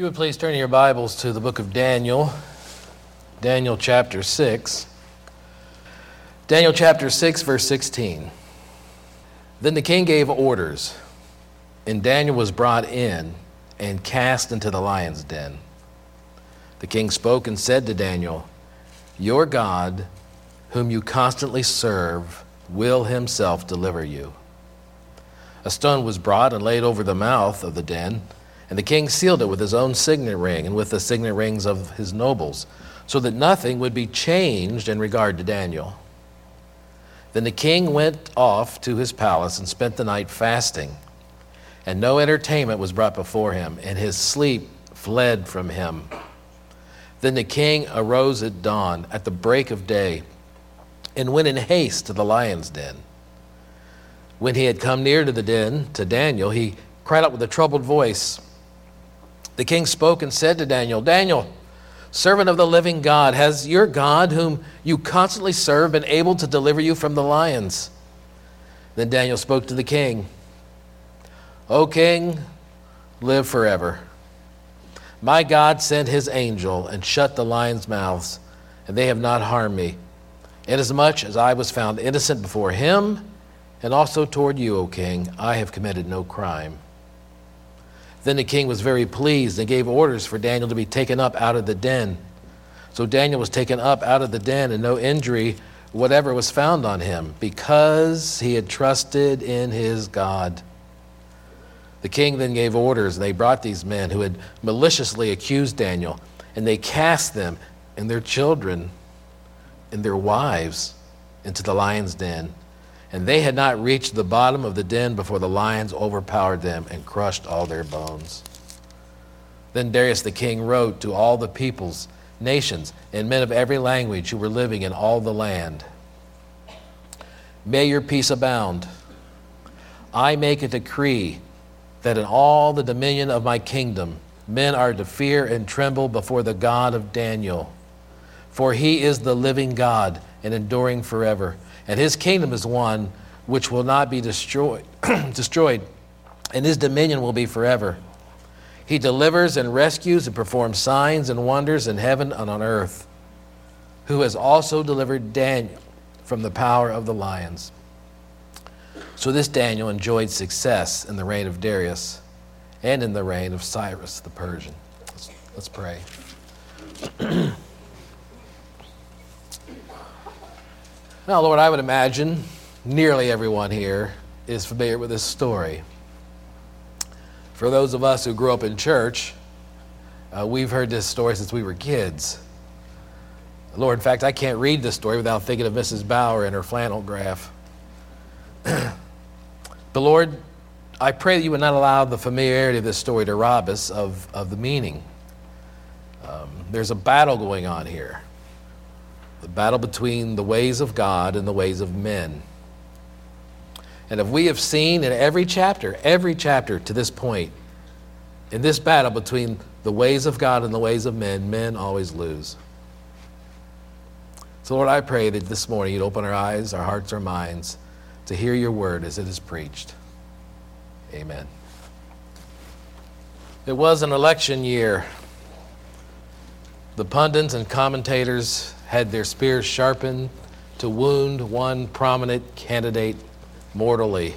If you would please turn your Bibles to the book of Daniel, Daniel chapter 6. Daniel chapter 6, verse 16. Then the king gave orders, and Daniel was brought in and cast into the lion's den. The king spoke and said to Daniel, "Your God, whom you constantly serve, will himself deliver you." A stone was brought and laid over the mouth of the den, and the king sealed it with his own signet ring and with the signet rings of his nobles, so that nothing would be changed in regard to Daniel. Then the king went off to his palace and spent the night fasting, and no entertainment was brought before him, and his sleep fled from him. Then the king arose at dawn, at the break of day, and went in haste to the lion's den. When he had come near to the den, to Daniel, he cried out with a troubled voice. The king spoke and said to Daniel, "Daniel, servant of the living God, has your God, whom you constantly serve, been able to deliver you from the lions?" Then Daniel spoke to the king, "O king, live forever. My God sent his angel and shut the lions' mouths, and they have not harmed me, inasmuch as I was found innocent before him, and also toward you, O king, I have committed no crime." Then the king was very pleased and gave orders for Daniel to be taken up out of the den. So Daniel was taken up out of the den, and no injury whatever was found on him, because he had trusted in his God. The king then gave orders, and they brought these men who had maliciously accused Daniel, and they cast them and their children and their wives into the lion's den. And they had not reached the bottom of the den before the lions overpowered them and crushed all their bones. Then Darius the king wrote to all the peoples, nations, and men of every language who were living in all the land, "May your peace abound. I make a decree that in all the dominion of my kingdom, men are to fear and tremble before the God of Daniel. For he is the living God and enduring forever. And his kingdom is one which will not be destroyed, and his dominion will be forever. He delivers and rescues and performs signs and wonders in heaven and on earth, who has also delivered Daniel from the power of the lions." So this Daniel enjoyed success in the reign of Darius and in the reign of Cyrus the Persian. Let's pray. Now, Lord, I would imagine nearly everyone here is familiar with this story. For those of us who grew up in church, we've heard this story since we were kids. Lord, in fact, I can't read this story without thinking of Mrs. Bauer and her flannel graph. But Lord, I pray that you would not allow the familiarity of this story to rob us of the meaning. There's a battle going on here. The battle between the ways of God and the ways of men. And if we have seen in every chapter to this point, in this battle between the ways of God and the ways of men, men always lose. So Lord, I pray that this morning you'd open our eyes, our hearts, our minds to hear your word as it is preached. Amen. It was an election year. The pundits and commentators had their spears sharpened to wound one prominent candidate mortally.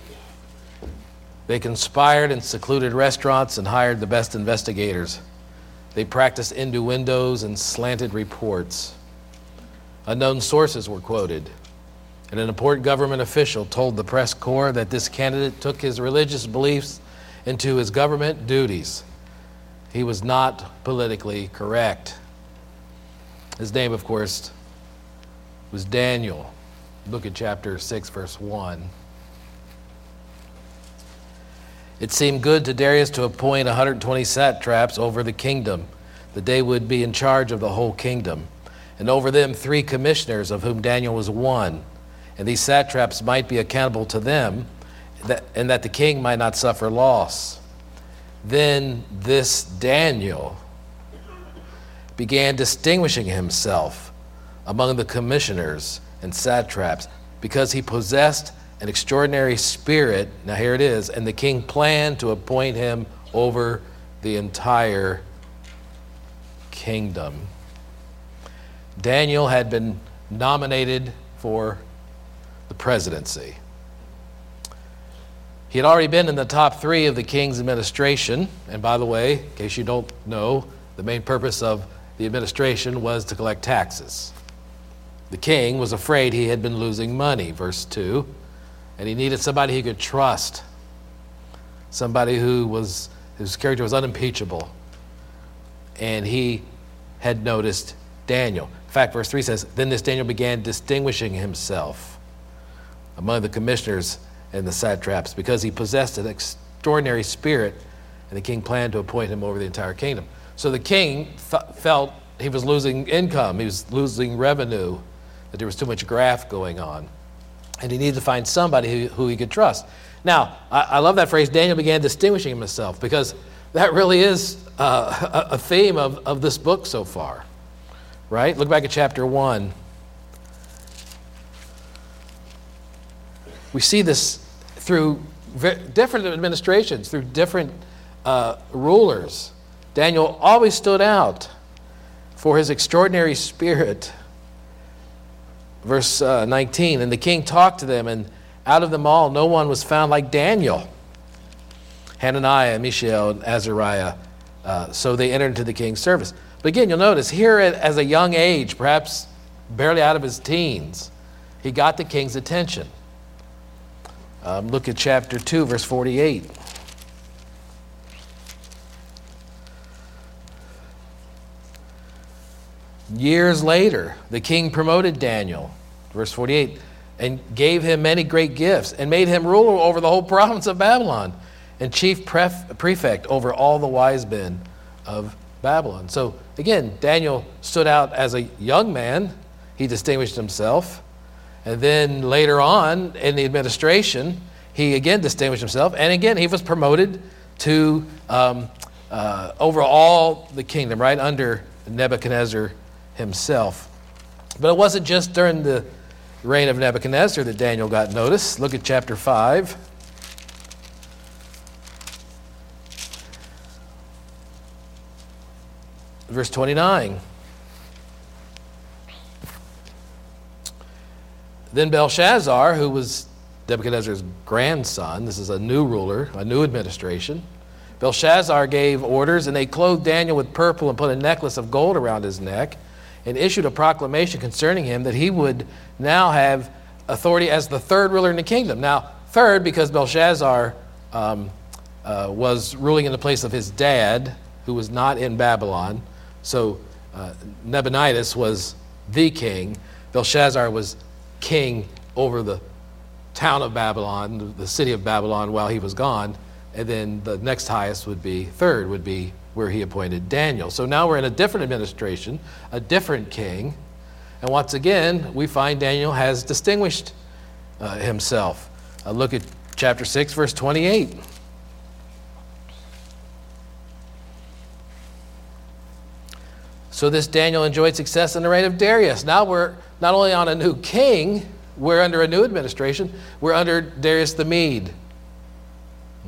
They conspired in secluded restaurants and hired the best investigators. They practiced innuendos and slanted reports. Unknown sources were quoted, and an important government official told the press corps that this candidate took his religious beliefs into his government duties. He was not politically correct. His name, of course, was Daniel. Look at chapter 6, verse 1. It seemed good to Darius to appoint 120 satraps over the kingdom, that they would be in charge of the whole kingdom, and over them 3 commissioners, of whom Daniel was one, and these satraps might be accountable to them, and that the king might not suffer loss. Then this Daniel began distinguishing himself among the commissioners and satraps because he possessed an extraordinary spirit. Now here it is, and the king planned to appoint him over the entire kingdom. Daniel had been nominated for the presidency. He had already been in the top three of the king's administration. And by the way, in case you don't know, the main purpose of the administration was to collect taxes. The king was afraid he had been losing money, verse 2, and he needed somebody he could trust, somebody whose character was unimpeachable. And he had noticed Daniel. In fact, verse 3 says, then this Daniel began distinguishing himself among the commissioners and the satraps because he possessed an extraordinary spirit, and the king planned to appoint him over the entire kingdom. So the king felt he was losing income, he was losing revenue, that there was too much graft going on. And he needed to find somebody who he could trust. Now, I love that phrase, Daniel began distinguishing himself, because that really is a theme of this book so far, right? Look back at chapter 1. We see this through different administrations, through different rulers. Daniel always stood out for his extraordinary spirit. Verse 19, and the king talked to them, and out of them all, no one was found like Daniel. Hananiah, Mishael, and Azariah, so they entered into the king's service. But again, you'll notice here as a young age, perhaps barely out of his teens, he got the king's attention. Look at chapter 2, verse 48. Years later, the king promoted Daniel, verse 48, and gave him many great gifts and made him ruler over the whole province of Babylon and chief prefect over all the wise men of Babylon. So again, Daniel stood out as a young man. He distinguished himself. And then later on in the administration, he again distinguished himself. And again, he was promoted to over all the kingdom, right under Nebuchadnezzar himself. But it wasn't just during the reign of Nebuchadnezzar that Daniel got noticed. Look at chapter 5. Verse 29. Then Belshazzar, who was Nebuchadnezzar's grandson, this is a new ruler, a new administration, Belshazzar gave orders, and they clothed Daniel with purple and put a necklace of gold around his neck, and issued a proclamation concerning him that he would now have authority as the third ruler in the kingdom. Now, third, because Belshazzar was ruling in the place of his dad, who was not in Babylon. So Nebonidus was the king. Belshazzar was king over the town of Babylon, the city of Babylon, while he was gone. And then the next highest would be, third would be where he appointed Daniel. So now we're in a different administration, a different king. And once again, we find Daniel has distinguished himself. Look at chapter 6, verse 28. So this Daniel enjoyed success in the reign of Darius. Now we're not only on a new king, we're under a new administration. We're under Darius the Mede.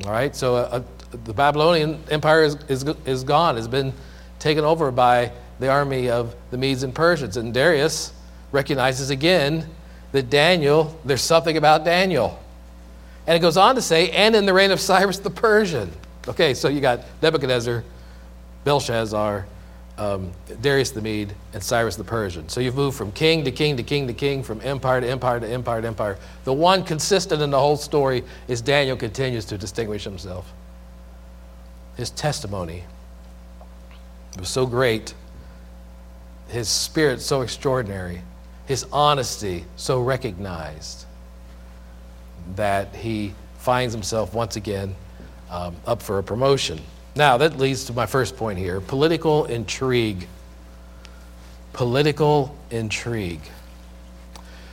All right, so the Babylonian Empire is gone, has been taken over by the army of the Medes and Persians. And Darius recognizes again that Daniel, there's something about Daniel. And it goes on to say, and in the reign of Cyrus the Persian. Okay, so you got Nebuchadnezzar, Belshazzar, Darius the Mede, and Cyrus the Persian. So you've moved from king to king to king to king, from empire to empire to empire to empire. The one consistent in the whole story is Daniel continues to distinguish himself. His testimony was so great, his spirit so extraordinary, his honesty so recognized, that he finds himself once again up for a promotion. Now, that leads to my first point here, political intrigue. Political intrigue.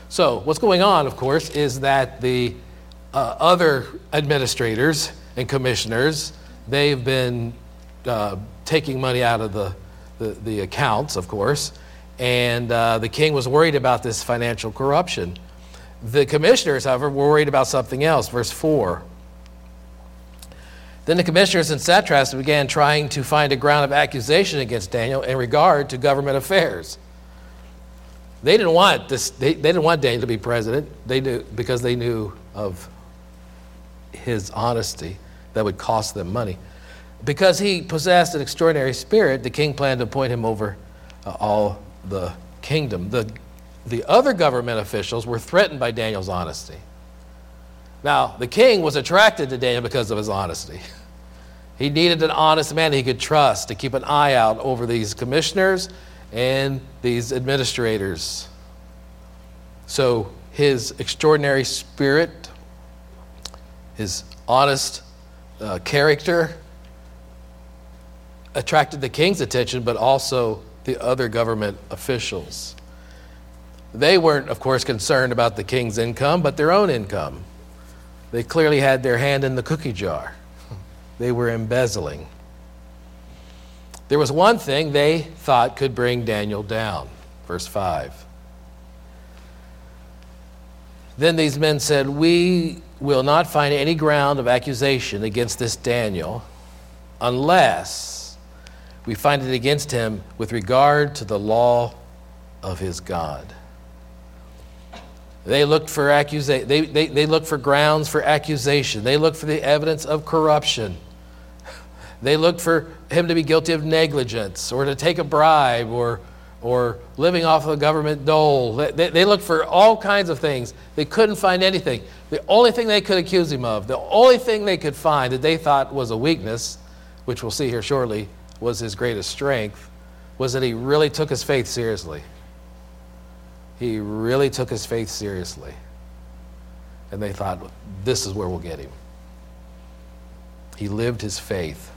So, what's going on, of course, is that the other administrators and commissioners, they've been taking money out of the accounts, of course, and the king was worried about this financial corruption. The commissioners, however, were worried about something else. Verse 4. Then the commissioners and satraps began trying to find a ground of accusation against Daniel in regard to government affairs. They didn't want this. They didn't want Daniel to be president. They knew, because they knew of his honesty that would cost them money. Because he possessed an extraordinary spirit, the king planned to appoint him over all the kingdom. The other government officials were threatened by Daniel's honesty. Now, the king was attracted to Daniel because of his honesty. He needed an honest man he could trust to keep an eye out over these commissioners and these administrators. So his extraordinary spirit, his honest character, attracted the king's attention, but also the other government officials. They weren't, of course, concerned about the king's income, but their own income. They clearly had their hand in the cookie jar. They were embezzling. There was one thing they thought could bring Daniel down. Verse 5. Then these men said, "We will not find any ground of accusation against this Daniel unless we find it against him with regard to the law of his God." They looked for they looked for grounds for accusation. They looked for the evidence of corruption. They looked for him to be guilty of negligence or to take a bribe or living off of a government dole. They looked for all kinds of things. They couldn't find anything. The only thing they could accuse him of, the only thing they could find that they thought was a weakness, which we'll see here shortly, was his greatest strength, was that he really took his faith seriously. He really took his faith seriously. And they thought, this is where we'll get him. He lived his faith.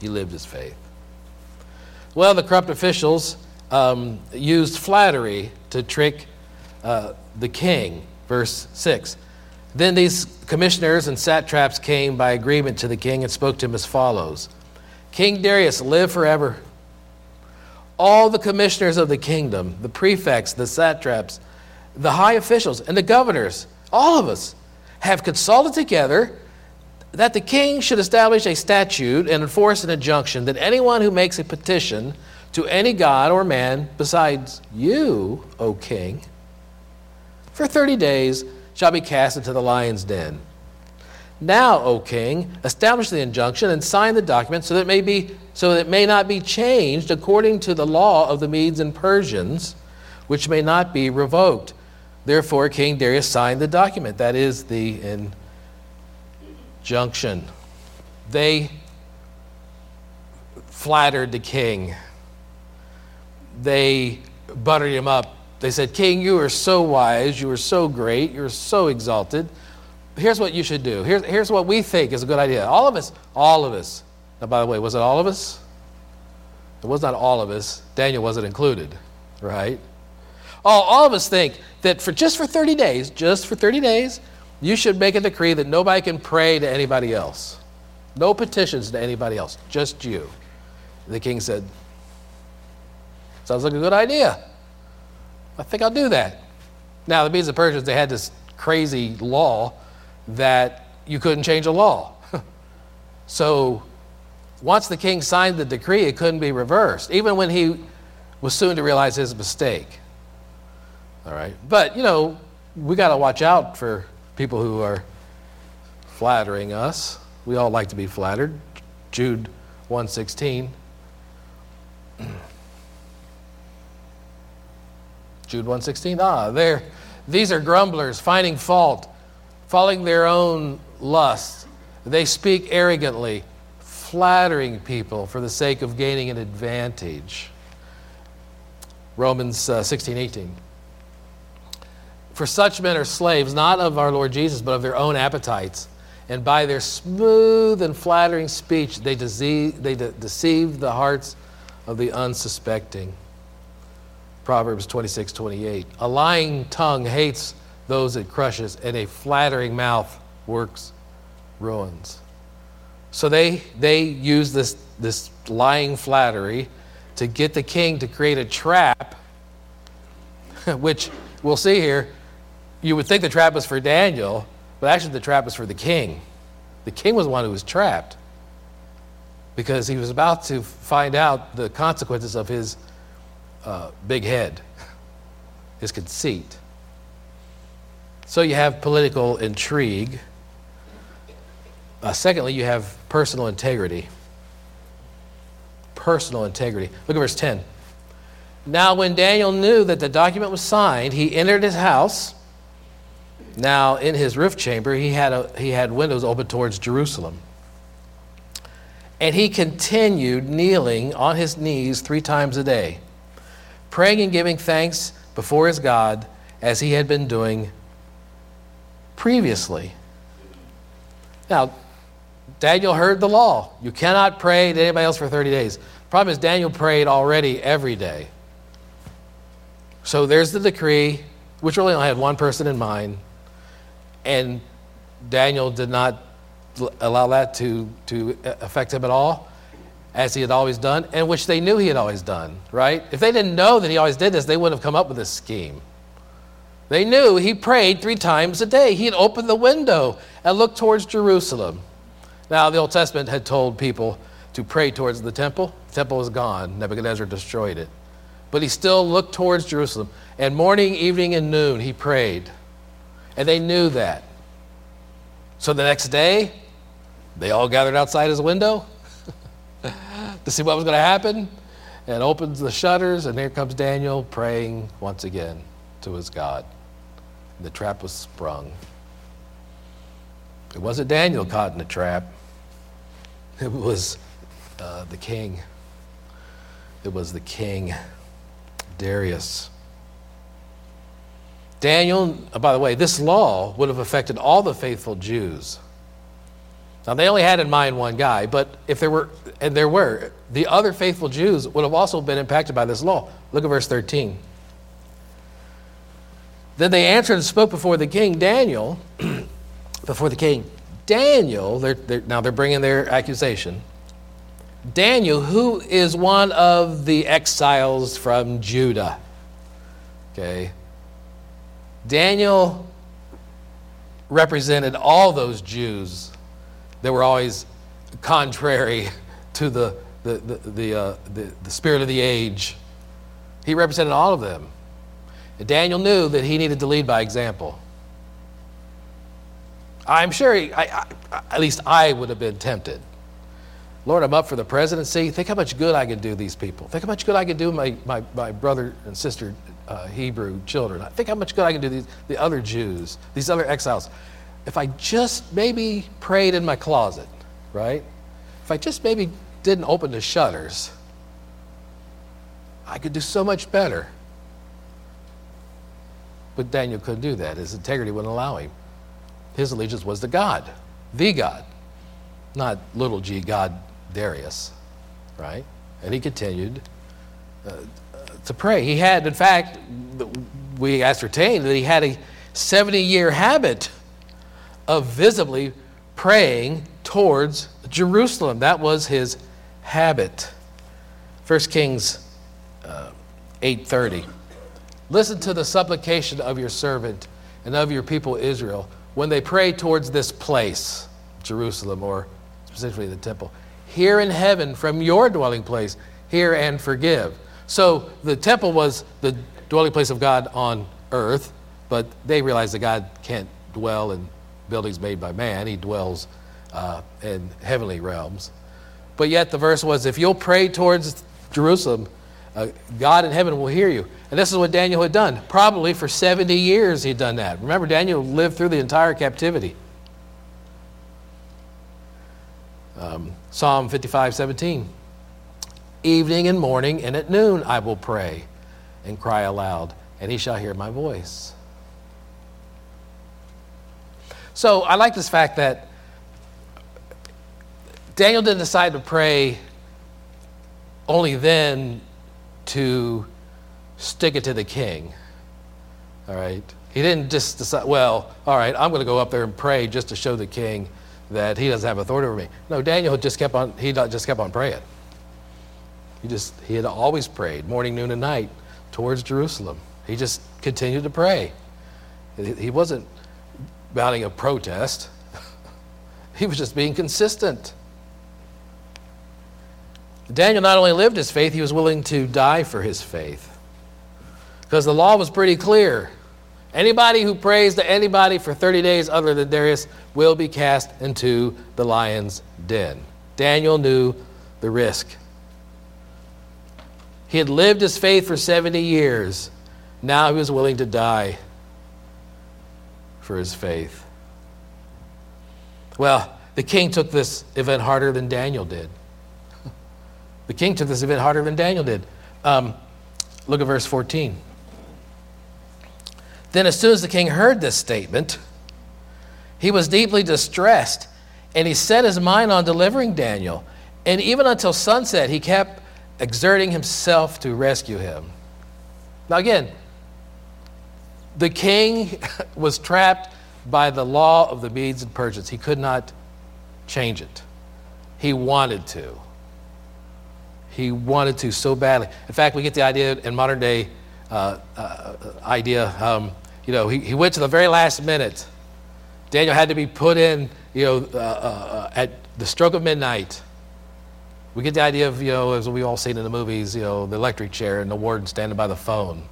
He lived his faith. Well, the corrupt officials used flattery to trick the king. Verse 6. Then these commissioners and satraps came by agreement to the king and spoke to him as follows. "King Darius, live forever. All the commissioners of the kingdom, the prefects, the satraps, the high officials, and the governors, all of us, have consulted together that the king should establish a statute and enforce an injunction that anyone who makes a petition to any god or man besides you, O king, for 30 days shall be cast into the lion's den. Now, O king, establish the injunction and sign the document so that it may not be changed according to the law of the Medes and Persians, which may not be revoked." Therefore, King Darius signed the document. That is the injunction. They flattered the king. They buttered him up. They said, "King, you are so wise. You are so great. You are so exalted. Here's what you should do. Here's what we think is a good idea. All of us. Now, by the way, was it all of us? It was not all of us. Daniel wasn't included, right? All of us think that for 30 days, you should make a decree that nobody can pray to anybody else. No petitions to anybody else, just you." The king said, "Sounds like a good idea. I think I'll do that." Now, the Medes and Persians, they had this crazy law that you couldn't change a law. So once the king signed the decree, it couldn't be reversed, even when he was soon to realize his mistake. All right. But, we got to watch out for people who are flattering us. We all like to be flattered. Jude 1:16. Jude 1:16. There. These are grumblers, finding fault, following their own lusts. They speak arrogantly, flattering people for the sake of gaining an advantage. Romans 16:18. "For such men are slaves, not of our Lord Jesus, but of their own appetites. And by their smooth and flattering speech, they deceive the hearts of the unsuspecting." Proverbs 26:28. "A lying tongue hates those it crushes, and a flattering mouth works ruins." So they use this lying flattery to get the king to create a trap, which we'll see here. You would think the trap was for Daniel, but actually the trap was for the king. The king was the one who was trapped because he was about to find out the consequences of his big head, his conceit. So you have political intrigue. Secondly, you have personal integrity. Personal integrity. Look at verse 10. Now when Daniel knew that the document was signed, he entered his house. Now in his roof chamber, he had windows open towards Jerusalem. And he continued kneeling on his knees 3 times a day, praying and giving thanks before his God as he had been doing previously. Now, Daniel heard the law. You cannot pray to anybody else for 30 days. Problem is, Daniel prayed already every day. So there's the decree, which really only had one person in mind, and Daniel did not allow that to affect him at all, as he had always done, and which they knew he had always done, right? If they didn't know that he always did this, they wouldn't have come up with this scheme. They knew he prayed 3 times a day. He had opened the window and looked towards Jerusalem. Now, the Old Testament had told people to pray towards the temple. The temple was gone. Nebuchadnezzar destroyed it. But he still looked towards Jerusalem. And morning, evening, and noon, he prayed. And they knew that. So the next day, they all gathered outside his window to see what was going to happen, and opens the shutters, and here comes Daniel praying once again to his God. The trap was sprung. It wasn't Daniel caught in the trap. It was the king. It was the king, Darius. Daniel, by the way, this law would have affected all the faithful Jews. Now, they only had in mind one guy, but if there were, and there were, the other faithful Jews would have also been impacted by this law. Look at verse 13. Then they answered and spoke before the king, Daniel, now they're bringing their accusation. Daniel, who is one of the exiles from Judah. Okay. Daniel represented all those Jews that were always contrary to the spirit of the age. He represented all of them. And Daniel knew that he needed to lead by example. I'm sure, at least I would have been tempted. Lord, I'm up for the presidency. Think how much good I could do these people. Think how much good I could do my brother and sister Hebrew children. Think how much good I can do the other Jews, these other exiles. If I just maybe prayed in my closet, right? If I just maybe didn't open the shutters, I could do so much better. But Daniel couldn't do that. His integrity wouldn't allow him. His allegiance was to God, the God, not little g God Darius, right? And he continued to pray. He had, in fact, we ascertained that he had a 70-year habit of visibly praying towards Jerusalem. That was his habit. 1 Kings 8:30. Listen to the supplication of your servant and of your people Israel when they pray towards this place, Jerusalem, or specifically the temple. Hear in heaven from your dwelling place, hear and forgive. So the temple was the dwelling place of God on earth, but they realized that God can't dwell in buildings made by man. He dwells in heavenly realms. But yet the verse was, if you'll pray towards Jerusalem, God in heaven will hear you. And this is what Daniel had done. Probably for 70 years he'd done that. Remember, Daniel lived through the entire captivity. Psalm 55:17. Evening and morning and at noon I will pray and cry aloud, and he shall hear my voice. So I like this fact that Daniel didn't decide to pray only then to stick it to the king. All right. He didn't just decide, well, all right, I'm going to go up there and pray just to show the king that he doesn't have authority over me. No, Daniel just kept on praying. He had always prayed morning, noon, and night towards Jerusalem. He just continued to pray. He wasn't mounting a protest. He was just being consistent. Daniel not only lived his faith, he was willing to die for his faith. Because the law was pretty clear. Anybody who prays to anybody for 30 days other than Darius will be cast into the lion's den. Daniel knew the risk. He had lived his faith for 70 years. Now he was willing to die for his faith. Well, the king took this event harder than Daniel did. The king took this event harder than Daniel did. Look at verse 14. Then as soon as the king heard this statement, he was deeply distressed, and he set his mind on delivering Daniel. And even until sunset, he kept exerting himself to rescue him. Now again, the king was trapped by the law of the Medes and Persians. He could not change it. He wanted to. He wanted to so badly. In fact, we get the idea in modern day he went to the very last minute. Daniel had to be put in, at the stroke of midnight. We get the idea of, as we all seen in the movies, the electric chair and the warden standing by the phone,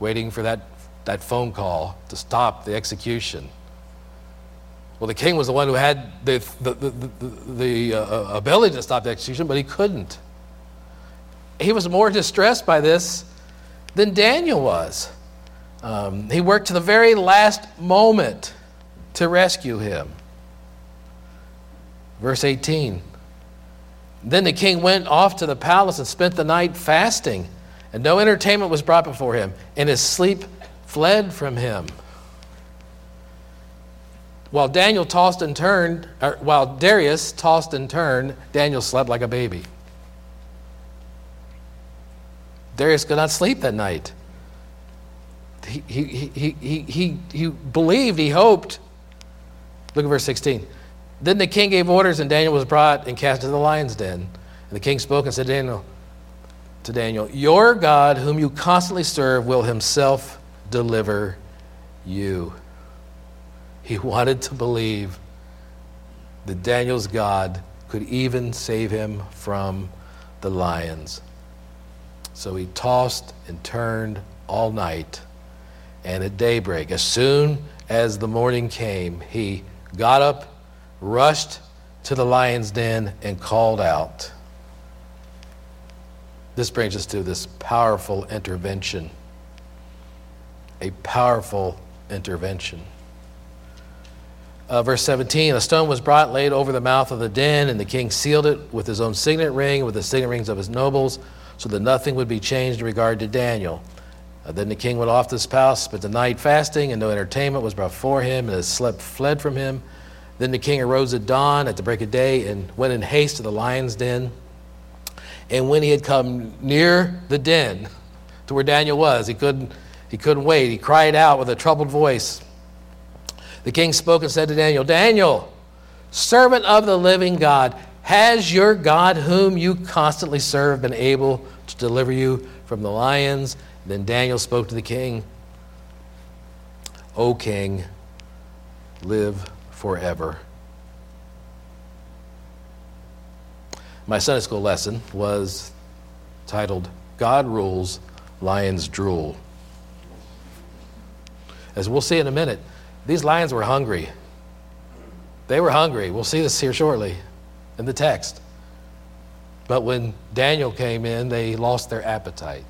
waiting for that phone call to stop the execution. Well, the king was the one who had the ability to stop the execution, but he couldn't. He was more distressed by this than Daniel was. He worked to the very last moment to rescue him. Verse 18. Then the king went off to the palace and spent the night fasting, and no entertainment was brought before him, and his sleep fled from him. While Darius tossed and turned, Daniel slept like a baby. Darius could not sleep that night. He believed, he hoped. Look at verse 16. Then the king gave orders, and Daniel was brought and cast into the lion's den. And the king spoke and said to Daniel, "Your God, whom you constantly serve, will himself deliver you." He wanted to believe that Daniel's God could even save him from the lions. So he tossed and turned all night. And at daybreak, as soon as the morning came, he got up, rushed to the lion's den, and called out. This brings us to this powerful intervention. A powerful intervention. Verse 17, a stone was brought, laid over the mouth of the den, and the king sealed it with his own signet ring, with the signet rings of his nobles, so that nothing would be changed in regard to Daniel. Then the king went off to his palace, spent the night fasting, and no entertainment was brought for him, and his sleep fled from him. Then the king arose at dawn, at the break of day, and went in haste to the lion's den. And when he had come near the den, to where Daniel was, he couldn't wait. He cried out with a troubled voice. The king spoke and said to Daniel, "Daniel, servant of the living God, has your God, whom you constantly serve, been able to deliver you from the lions?" Then Daniel spoke to the king, "O king, live forever." My Sunday school lesson was titled, "God Rules, Lions Drool." As we'll see in a minute, these lions were hungry. They were hungry. We'll see this here shortly in the text. But when Daniel came in, they lost their appetite.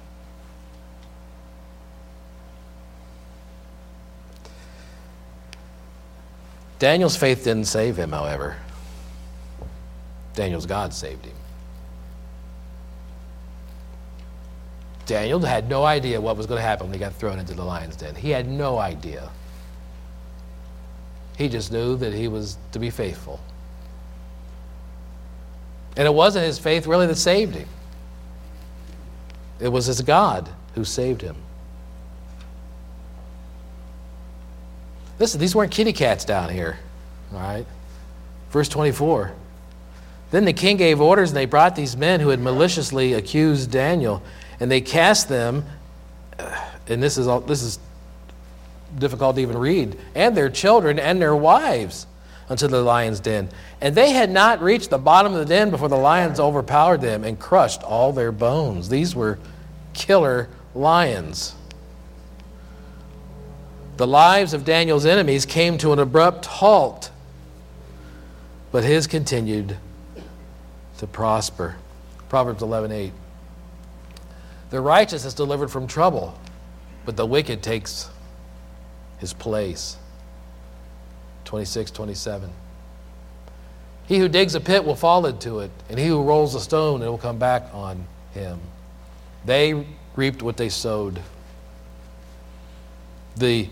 Daniel's faith didn't save him, however. Daniel's God saved him. Daniel had no idea what was going to happen when he got thrown into the lion's den. He had no idea. He just knew that he was to be faithful. And it wasn't his faith really that saved him. It was his God who saved him. Listen, these weren't kitty cats down here. All right? Verse 24. Then the king gave orders, and they brought these men who had maliciously accused Daniel, and they cast them, and this is difficult to even read, and their children and their wives unto the lion's den. And they had not reached the bottom of the den before the lions overpowered them and crushed all their bones. These were killer lions. The lives of Daniel's enemies came to an abrupt halt, but his continued to prosper. Proverbs 11:8. The righteous is delivered from trouble, but the wicked takes his place. 26:27. He who digs a pit will fall into it, and he who rolls a stone, it will come back on him. They reaped what they sowed. The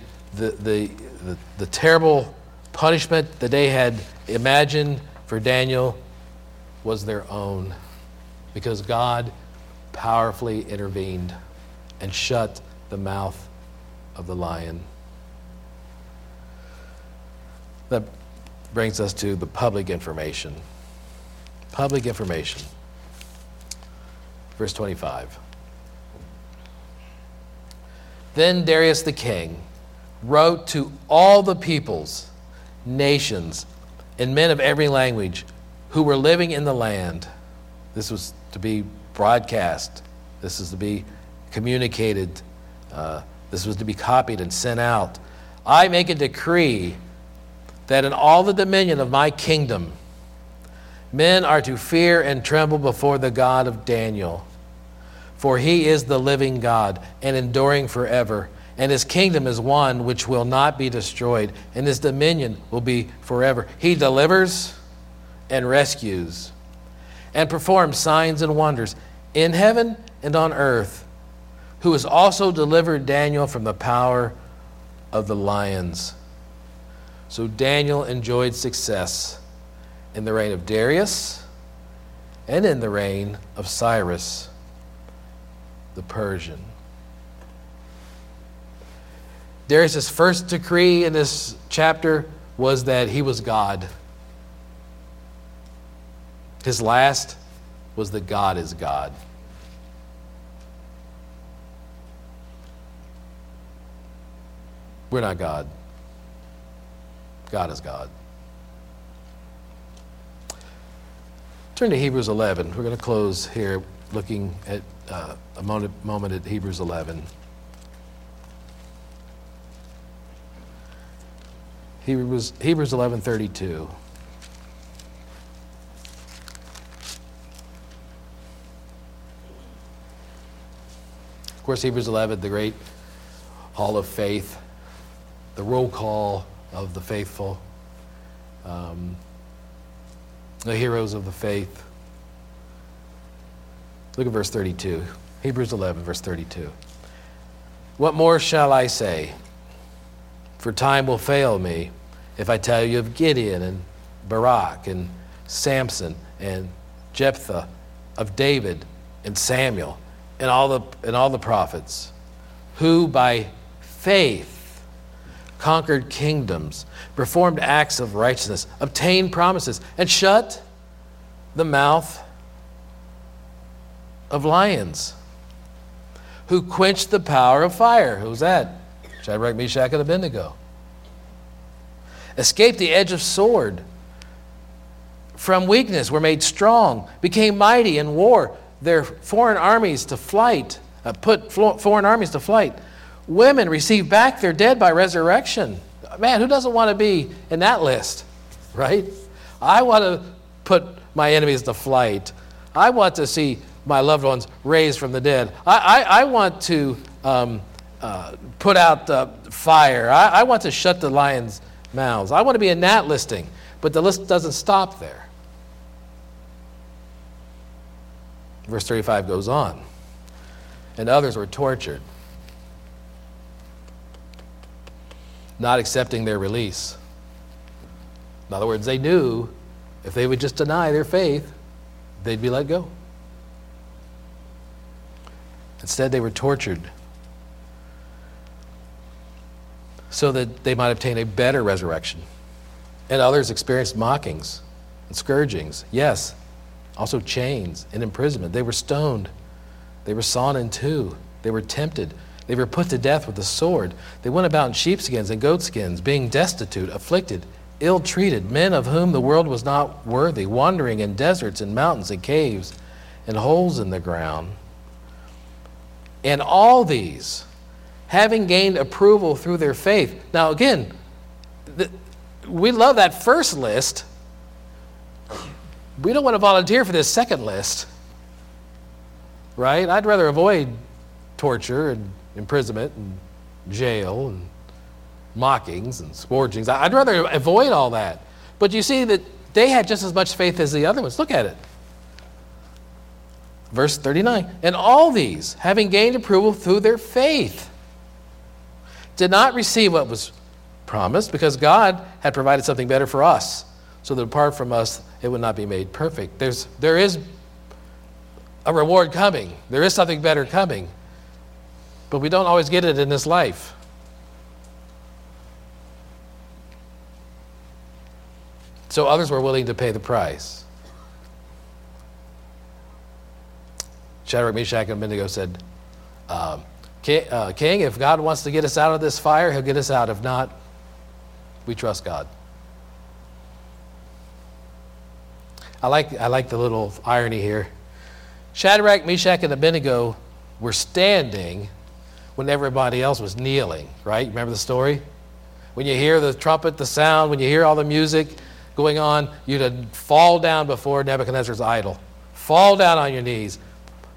terrible punishment that they had imagined for Daniel was their own, because God powerfully intervened and shut the mouth of the lion. That brings us to the public information. Public information. Verse 25. Then Darius the king wrote to all the peoples, nations, and men of every language who were living in the land. This was to be broadcast. This is to be communicated. This was to be copied and sent out. I make a decree that in all the dominion of my kingdom, men are to fear and tremble before the God of Daniel. For he is the living God and enduring forever. And his kingdom is one which will not be destroyed. And his dominion will be forever. He delivers and rescues and performs signs and wonders in heaven and on earth, who has also delivered Daniel from the power of the lions. So Daniel enjoyed success in the reign of Darius and in the reign of Cyrus the Persian. Darius' first decree in this chapter was that he was God. His last was that God is God. We're not God. God is God. Turn to Hebrews 11. We're going to close here looking at a moment at Hebrews 11. Hebrews 11:32. Of course, Hebrews 11, the great hall of faith, the roll call of the faithful, the heroes of the faith. Look at verse 32. Hebrews 11, verse 32. What more shall I say? For time will fail me if I tell you of Gideon and Barak and Samson and Jephthah, of David and Samuel and all the prophets, who by faith conquered kingdoms, performed acts of righteousness, obtained promises, and shut the mouth of lions, who quenched the power of fire. Who's that? Shadrach, Meshach, and Abednego. Escaped the edge of sword. From weakness were made strong, became mighty in war, put foreign armies to flight. Women receive back their dead by resurrection. Man, who doesn't want to be in that list, right? I want to put my enemies to flight. I want to see my loved ones raised from the dead. I want to put out the fire. I want to shut the lions' mouths. I want to be in that listing, but the list doesn't stop there. Verse 35 goes on. And others were tortured, not accepting their release. In other words, they knew if they would just deny their faith, they'd be let go. Instead, they were tortured so that they might obtain a better resurrection. And others experienced mockings and scourgings. Yes, also chains and imprisonment. They were stoned. They were sawn in two. They were tempted. They were put to death with the sword. They went about in sheepskins and goatskins, being destitute, afflicted, ill-treated, men of whom the world was not worthy, wandering in deserts and mountains and caves and holes in the ground. And all these, having gained approval through their faith. Now again, we love that first list. We don't want to volunteer for this second list, right? I'd rather avoid torture and imprisonment and jail and mockings and scourgings. I'd rather avoid all that. But you see that they had just as much faith as the other ones. Look at it. Verse 39, and all these, having gained approval through their faith, did not receive what was promised, because God had provided something better for us, so that apart from us, it would not be made perfect. There is a reward coming. There is something better coming. But we don't always get it in this life. So others were willing to pay the price. Shadrach, Meshach, and Abednego said, King, if God wants to get us out of this fire, he'll get us out. If not, we trust God. I like the little irony here. Shadrach, Meshach, and Abednego were standing when everybody else was kneeling, right? Remember the story? When you hear the trumpet, the sound, when you hear all the music going on, you'd fall down before Nebuchadnezzar's idol. Fall down on your knees.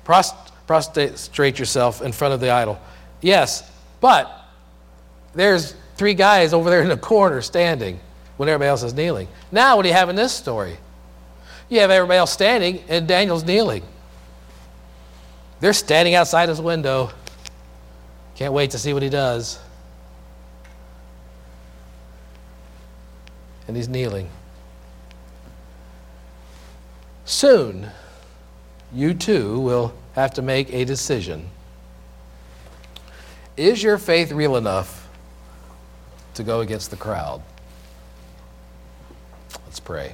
Prostrate yourself in front of the idol. Yes, but there's three guys over there in the corner standing when everybody else is kneeling. Now what do you have in this story? You have everybody else standing and Daniel's kneeling. They're standing outside his window. Can't wait to see what he does. And he's kneeling. Soon, you too will have to make a decision. Is your faith real enough to go against the crowd? Let's pray.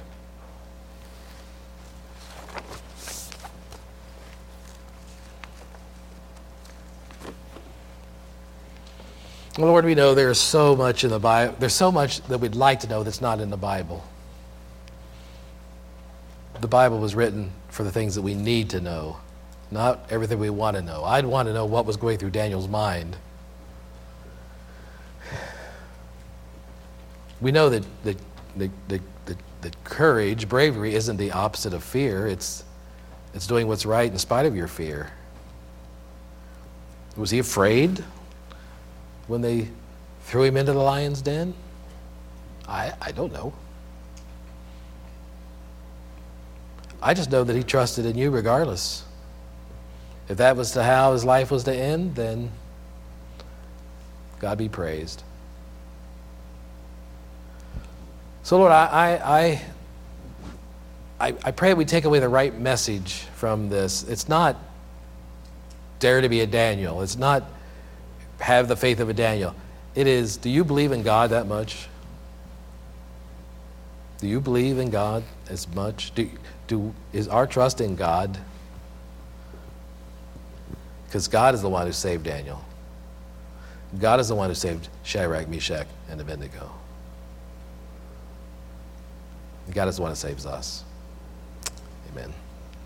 Lord, we know there's so much in the Bible. There's so much that we'd like to know that's not in the Bible. The Bible was written for the things that we need to know, not everything we want to know. I'd want to know what was going through Daniel's mind. We know that courage, bravery, isn't the opposite of fear. It's doing what's right in spite of your fear. Was he afraid when they threw him into the lion's den? I don't know. I just know that he trusted in you regardless. If that was to how his life was to end, then God be praised. So Lord, I pray we take away the right message from this. It's not dare to be a Daniel. It's not have the faith of a Daniel. It is, do you believe in God that much? Do you believe in God as much? Is our trust in God? Because God is the one who saved Daniel. God is the one who saved Shadrach, Meshach, and Abednego. God is the one who saves us. Amen.